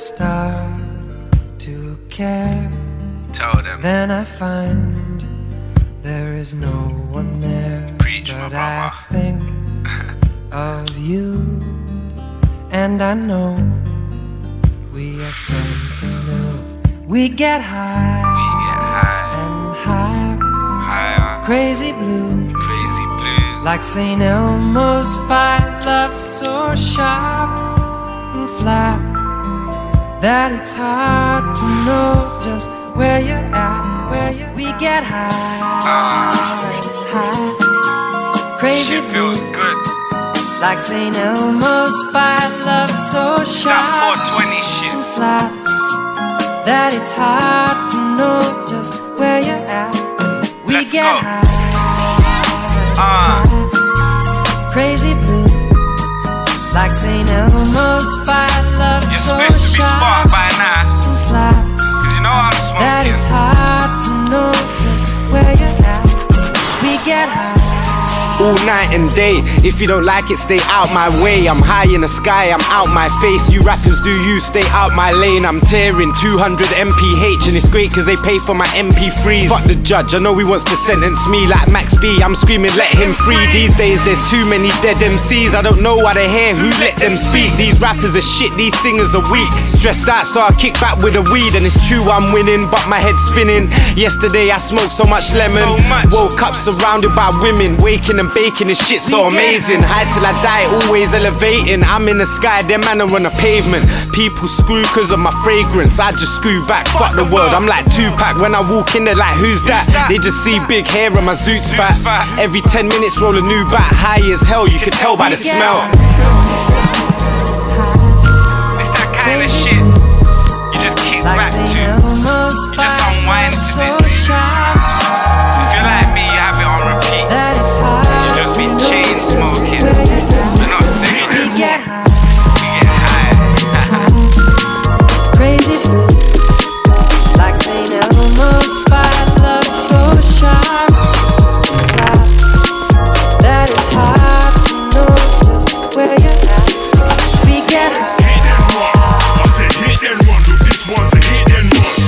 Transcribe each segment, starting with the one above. start to care. Told him. Then I find there is no one there. Preach, but I think of you, and I know we are something new. We get high, and high, crazy blue, like St. Elmo's fire. Love so sharp and flat that it's hard to know just where you're at, where you're. We get high, crazy blue, good. Like St. Elmo's fire, love so sharp and flat that it's hard to know just where you're at. We Let's get go. High, crazy blue, like St. Elmo's fire, love so sharp and flat. No, that it's hard to know just where you're at. We get high all night and day. If you don't like it, stay out my way. I'm high in the sky, I'm out my face. You rappers, do you stay out my lane? I'm tearing 200 MPH, and it's great cause they pay for my MP3s. Fuck the judge, I know he wants to sentence me like Max B. I'm screaming, let him free. These days there's too many dead MCs. I don't know why they're here, who let them speak? These rappers are shit, these singers are weak. Stressed out, so I kick back with a weed. And it's true I'm winning, but my head's spinning. Yesterday I smoked so much lemon. Woke up surrounded by women, waking and baking, this shit so amazing. High till I die, always elevating. I'm in the sky, their man are on the pavement. People screw cause of my fragrance. I just screw back, fuck the world. I'm like Tupac, when I walk in they're like, who's that? They just see big hair and my zoot's fat. Every 10 minutes roll a new bat. High as hell, you can tell by the smell. It's that kind of shit. You just kick back to. You just unwind to this. If you're like me, you have it on repeat. Been chain smoking, but not singing. We get high, crazy blue, like St. Elmo's fire, love so sharp and flat that it's hard to know just where you're at. We get high. Hit and run, I said hit and run, do this one's a hit and run.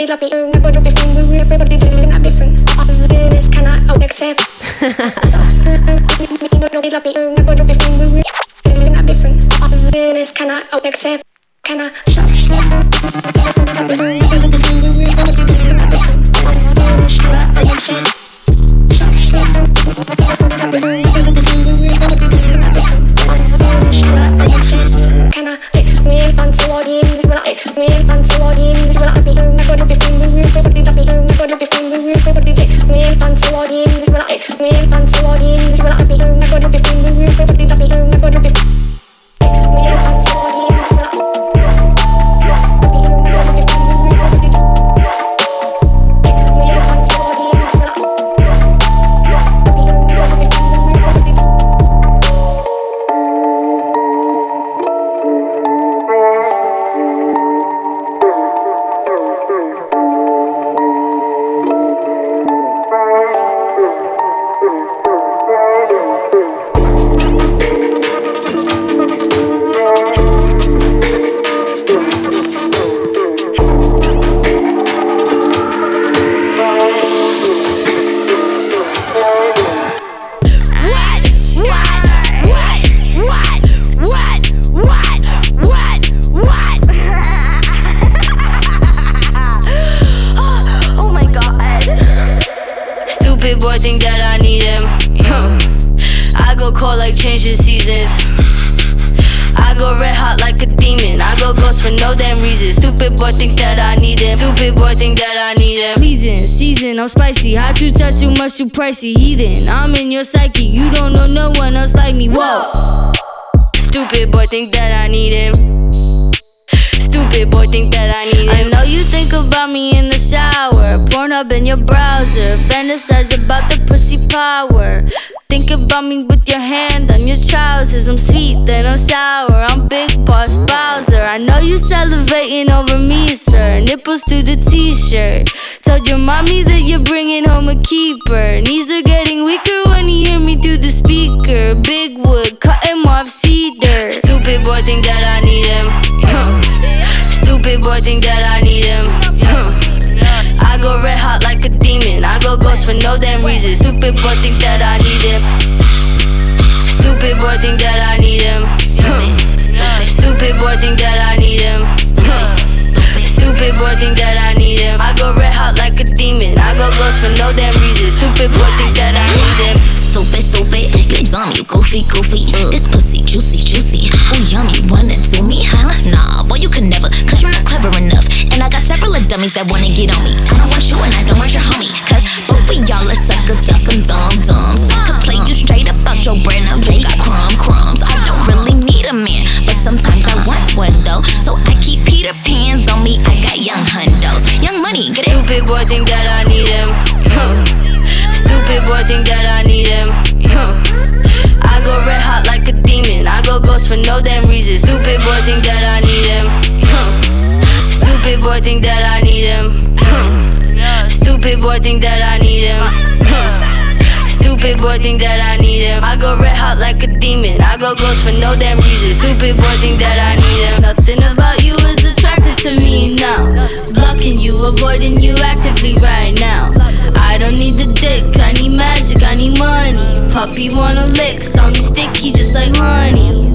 Nobody love me, nobody be friend. Everybody doing I'm different. All of this can I all accept. So nobody love me, nobody be friend. Doing I'm different. All of this can I all accept. Can I stop? Can I fix me until I leave? Will not fix me until I leave. Will not be nobody be friendly. Nobody love me. Nobody be friendly. Nobody fix me until I leave. Will not fix me until I leave. Will not be nobody be friendly. Nobody love me. Nobody be fix me until I leave. You pricey heathen, I'm in your psyche. You don't know no one else like me. Whoa. Stupid boy, think that I need him. Stupid boy, think that I need him. I know you think about me in the shower, porn up in your browser, fantasize about the pussy power. Think about me with your hand on your trousers. I'm sweet, then I'm sour. I'm big boss Bowser. I know you salivating over me, sir. Nipples through the t-shirt. Told your mommy that you're bringing home a keeper. Knees are getting weaker when you hear me through the speaker. Big wood, cutting off cedar. Stupid boy think that I need him. Stupid boy think that I need him. I go red hot like a demon. I go ghost for no damn reason. Stupid boy think that I need him. Stupid boy think that I need him. Stupid boy think that I need him. Stupid boy think that I need him. I go red hot like a demon. I go ghost for no damn reason. Stupid boy think that I need him. Stupid, stupid, games on you, goofy, goofy. This pussy juicy, juicy. Ooh, yummy, wanna do me, huh? Nah, boy, you can never, cause you're not clever enough. And I got several of dummies that wanna get on me. I don't want you and I don't want your homie, cause both of y'all are suckers, y'all some dumb-dumbs. I could play you straight up out your brand, now you got crumbs. I don't really need a man, but sometimes I want one though. So I keep Peter Pans on me, I got young hundos. Young money, get it? Stupid boy think that I need him. Stupid boy think that I need him. I go red hot like a demon. I go ghost for no damn reason. Stupid boy think that I need him. Stupid boy think that I need him. Stupid boy think that I need him. Stupid boy think that I need him. I go red hot like a demon. I go ghost for no damn reason. Stupid boy think that I need him. Nothing about you is attractive to me now. Blocking you, avoiding you actively right now. I don't need the dick, I need magic, I need money. Puppy wanna lick, so I'm sticky just like honey.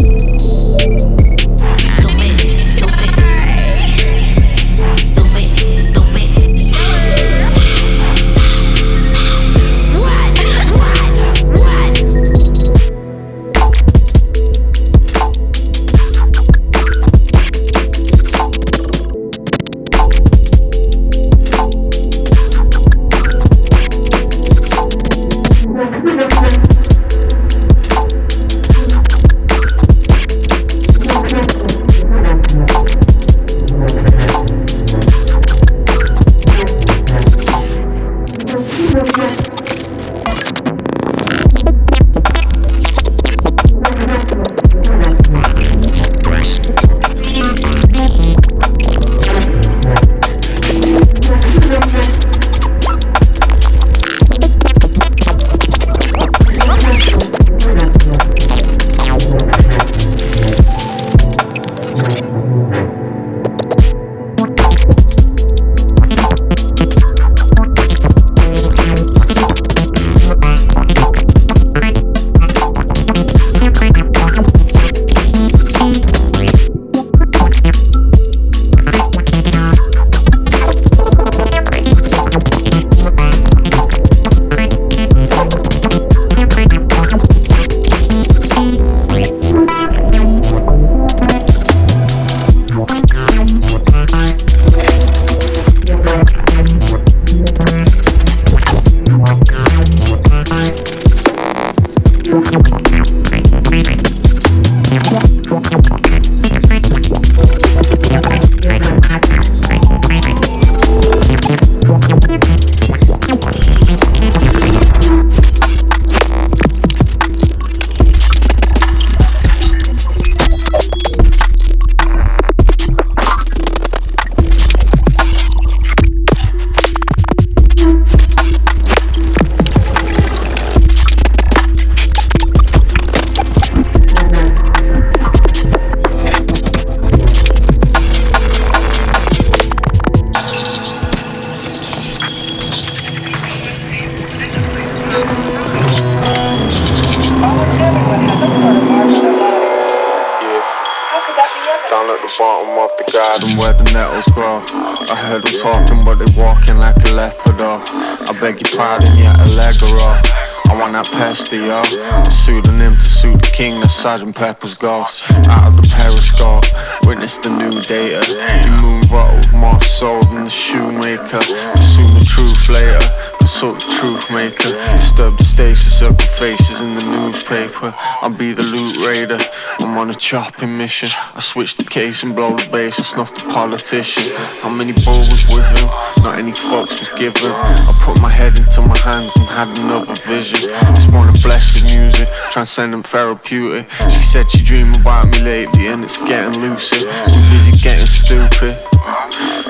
them where the nettles grow. I heard them talking but they walking like a leopard, oh. I beg your pardon, yet allegro. I want that pesty, yo. A pseudonym to sue the king, that's Sgt. Pepper's ghost. Out of the periscope, witness the new data. You moon bottle, more soul than the shoemaker. Assume the truth later, consult the truth maker. Disturb the stasis of the faces in the newspaper. I'll be the loot raider, I'm on a chopping mission. I switch the case and blow the bass and snuff the politician. How many bulls was with him? Not any folks was given. I put my head into my hands and had another vision. This morning blessed with music, transcendent therapeutic. She said she dreamed about me lately and it's getting lucid. I'm busy getting stupid,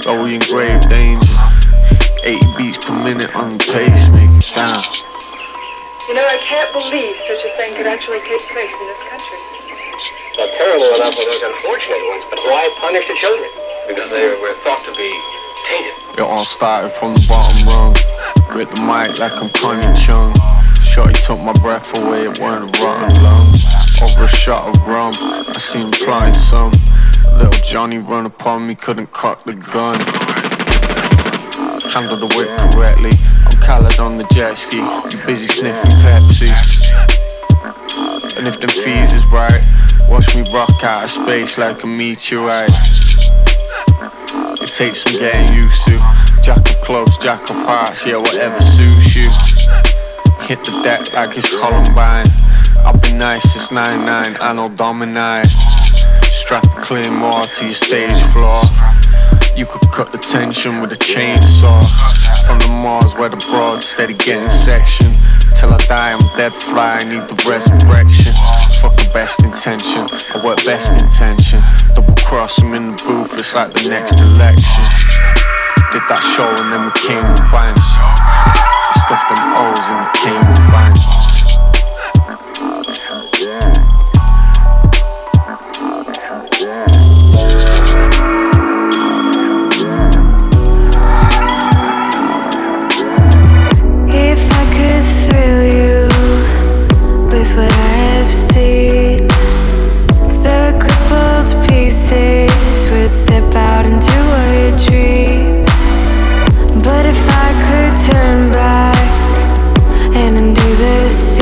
though we in grave danger. 80 beats per minute on the pace, make it down. You know, I can't believe such a thing could actually take place in this country. Well, terrible enough for those unfortunate ones, but why punish the children? Because they were thought to be tainted. It all started from the bottom rung. Grip the mic like I'm Connie Chung. Shorty took my breath away, it weren't a rotten lung. Over a shot of rum, I seen flying some. Little Johnny run upon me, couldn't cock the gun. Handle the whip correctly, I'm collared on the jet ski. You busy sniffing Pepsi. And if them fees is right, watch me rock out of space like a meteorite. It takes some getting used to. Jack of clubs, jack of hearts, yeah, whatever suits you. Hit the deck like it's Columbine. I've been nice since 99, Anno Domini. Strap a clear more to your stage floor. You could cut the tension with a chainsaw. From the Mars where the broad steady getting section. Till I die, I'm dead fly, I need the resurrection. Fuck the best intention, I work best intention. Double cross, I'm in the booth, it's like the next election. Did that show and then we came with bangs. I stuffed them O's and we came with bangs. Step out into a dream. But if I could turn back and undo this,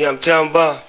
You know what I'm talking about?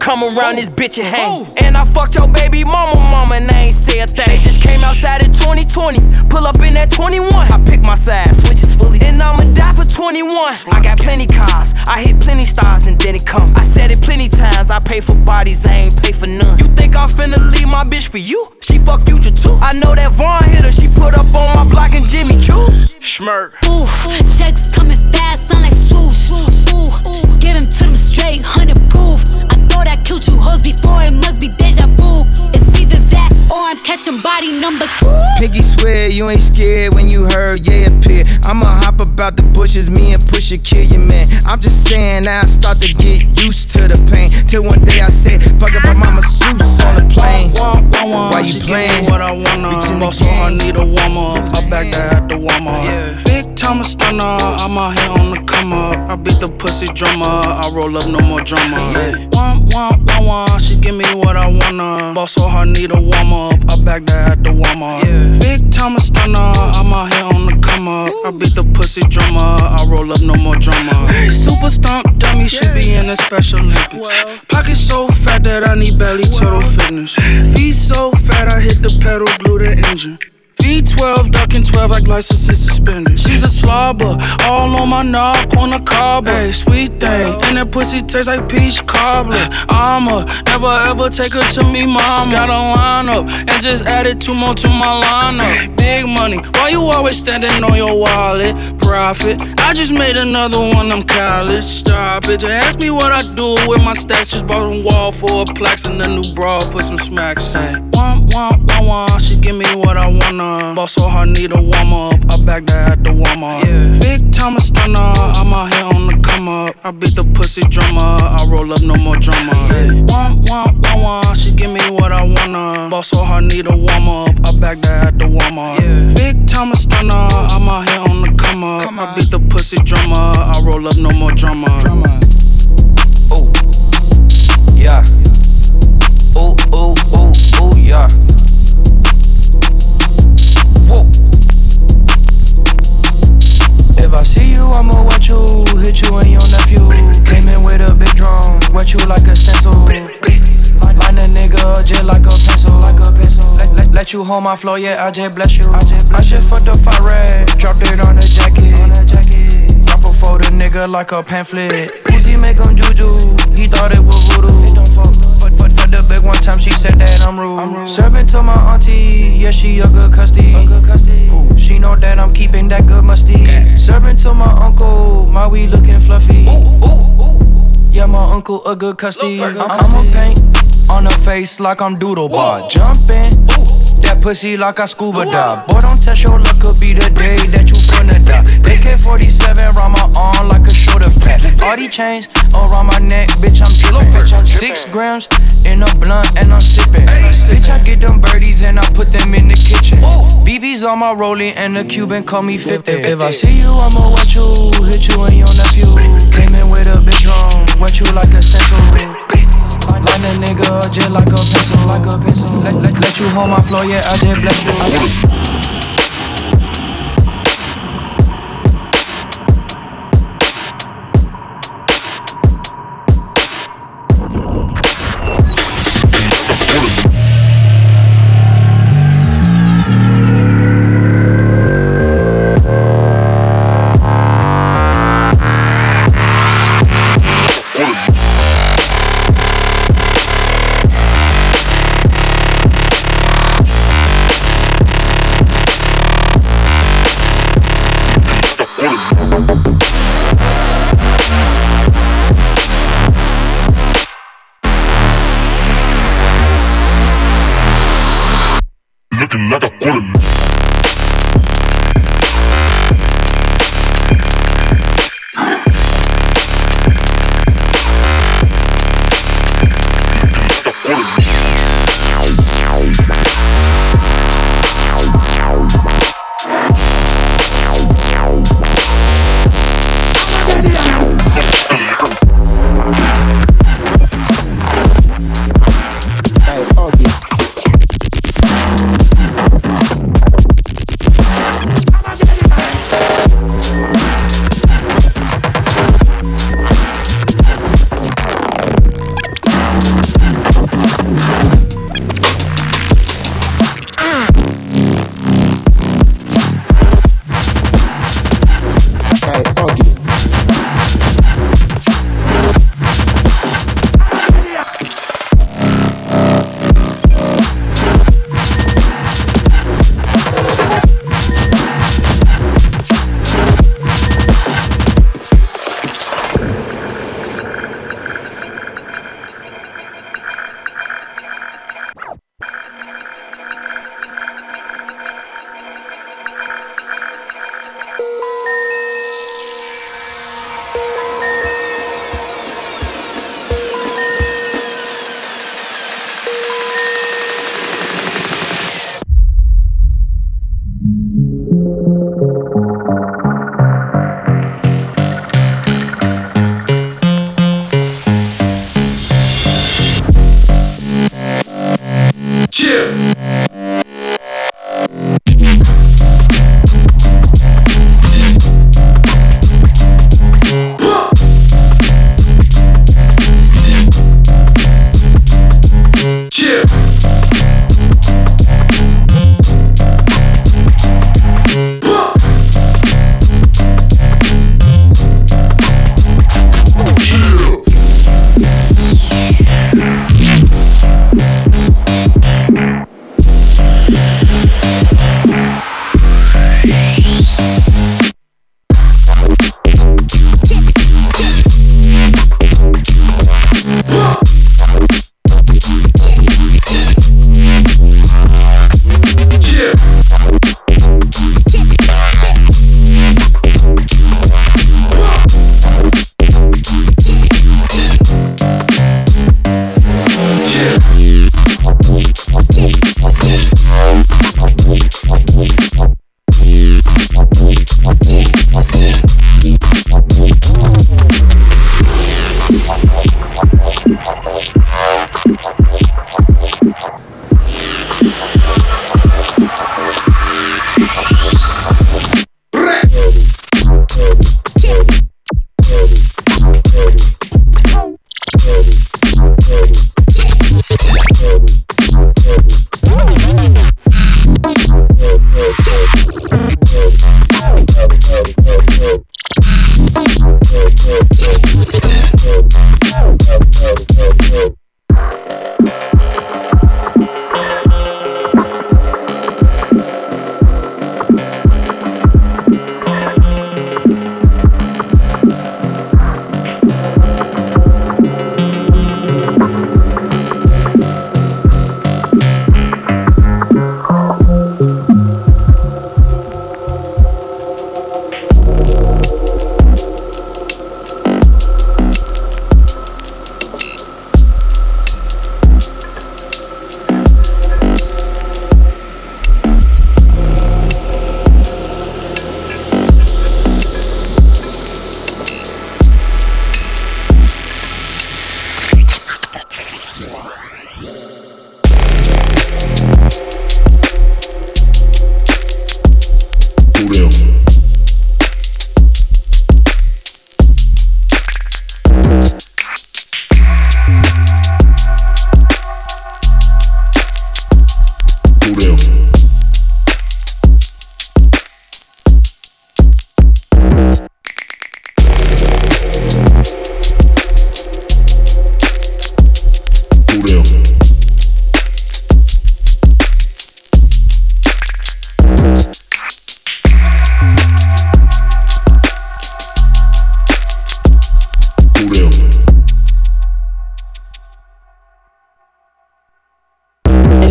Come around this bitch and hang. Ooh. And I fucked your baby mama, and I ain't say a thing. They just came outside in 2020, pull up in that 21. I pick my side, switches fully, and I'ma die for 21. I got plenty cars, I hit plenty stars, and then it come. I said it plenty times, I pay for bodies, I ain't pay for none. You think I'm finna leave my bitch for you? She fuck Future too. I know that Vaughn hit her, she put up on my block and Jimmy Choo. Schmirk. Ooh, checks coming fast, sound like swoosh. Ooh, give him to them straight, 100 proof. That killed you hoes before, it must be deja vu. It's either that or I'm catching body number 2. Piggy swear you ain't scared when you heard yeah appear. I'ma hop about the bushes, me and Pusha kill your man. I'm just saying now I start to get used to the pain. Till one day I said, fuck up my mama suits on the plane. Why you playing? What I wanna, so I need a warm up. I back there at the warm up. Yeah. Big time a stunner, I'm out here on the come up. I beat the pussy drummer, I roll up no more drama. Yeah. She give me what I wanna. Boss so hard, need a warm up. I back that at the warm up. Yeah. Big time a stunner, I'm out here on the come up. I beat the pussy drummer, I roll up no more drama. Super stomp dummy, yeah. Should be in the Special Olympics. Well. Pocket so fat that I need belly turtle fitness. Feet so fat I hit the pedal, blew the engine. V12, ducking 12 like license is suspended. She's a slobber, all on my knob, corner cobbler. Ay, sweet thing, and that pussy tastes like peach cobbler. I'ma never ever take her to me mama. Just got a lineup, and just added 2 more to my lineup. Big money, why you always standing on your wallet? Profit, I just made another one, I'm college. Stop it, just ask me what I do with my stacks. Just bought a wall for a plax and a new bra for some smacks. Womp, womp, womp, womp, she give me what I wanna. Boss so hard, need a warm up. I back that at the warm up. Yeah. Big time a stunner, I'm out here on the come up. I beat the pussy drummer, I roll up no more drama. Yeah. Womp, womp, womp, womp, she give me what I wanna. Boss so hard, need a warm up. I back that at the warm up. Yeah. Big time. I'm a stunner, I'm out here on the come up. I beat the pussy drummer, I roll up, no more drama. Ooh, yeah. Ooh, ooh, ooh, ooh, yeah. Woo. If I see you, I'ma wet you, hit you and your nephew. Came in with a big drum, wet you like a stencil. Line a nigga just like a pencil, like a pencil. Let you hold my flow, yeah, I just bless you. I just fucked up fire red, dropped it on the jacket. Drop a fold a nigga like a pamphlet. Uzi make him juju, he thought it was voodoo. Fuck the big one time, she said that I'm rude. Serving to my auntie, yeah, she a good custody. She know that I'm keeping that good musty. Serving to my uncle, my weed looking fluffy. Yeah, my uncle a good custody. I'ma paint on her face like I'm doodle bar. Jumpin'. That pussy like I scuba dive. Boy, don't test your luck, could be the day that you finna die. AK-47 round my arm like a shoulder pad. All these chains around my neck, bitch, I'm drippin'. 6 grams in a blunt and I'm sippin'. Bitch, I get them birdies and I put them in the kitchen. BB's on my rollie and the Cuban call me 50. If I see you, I'ma wet you, hit you and your nephew. Came in with a big drum, wet you like a stencil. Line a nigga just like a pencil, like a pencil. Let you hold my floor, yeah, I just bless you.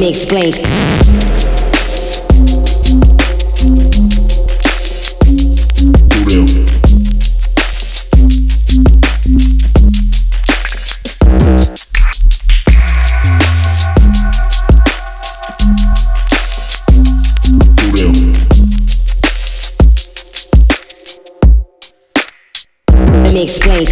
me explain. Let me explain.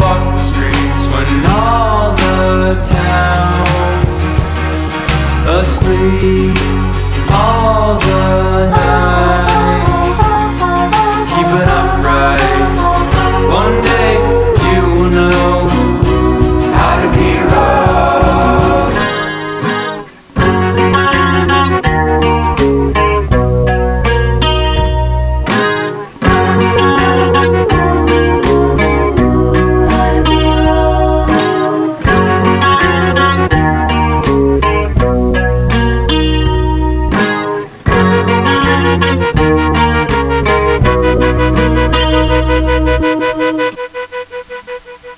walk the streets when all the town asleep all the night. Keep it upright. One day you will know how to be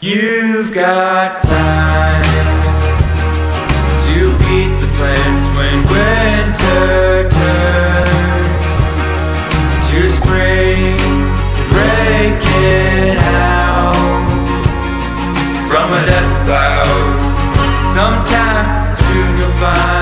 You've got time to feed the plants when winter turns to spring. Break it out from a death cloud. Sometime soon you'll find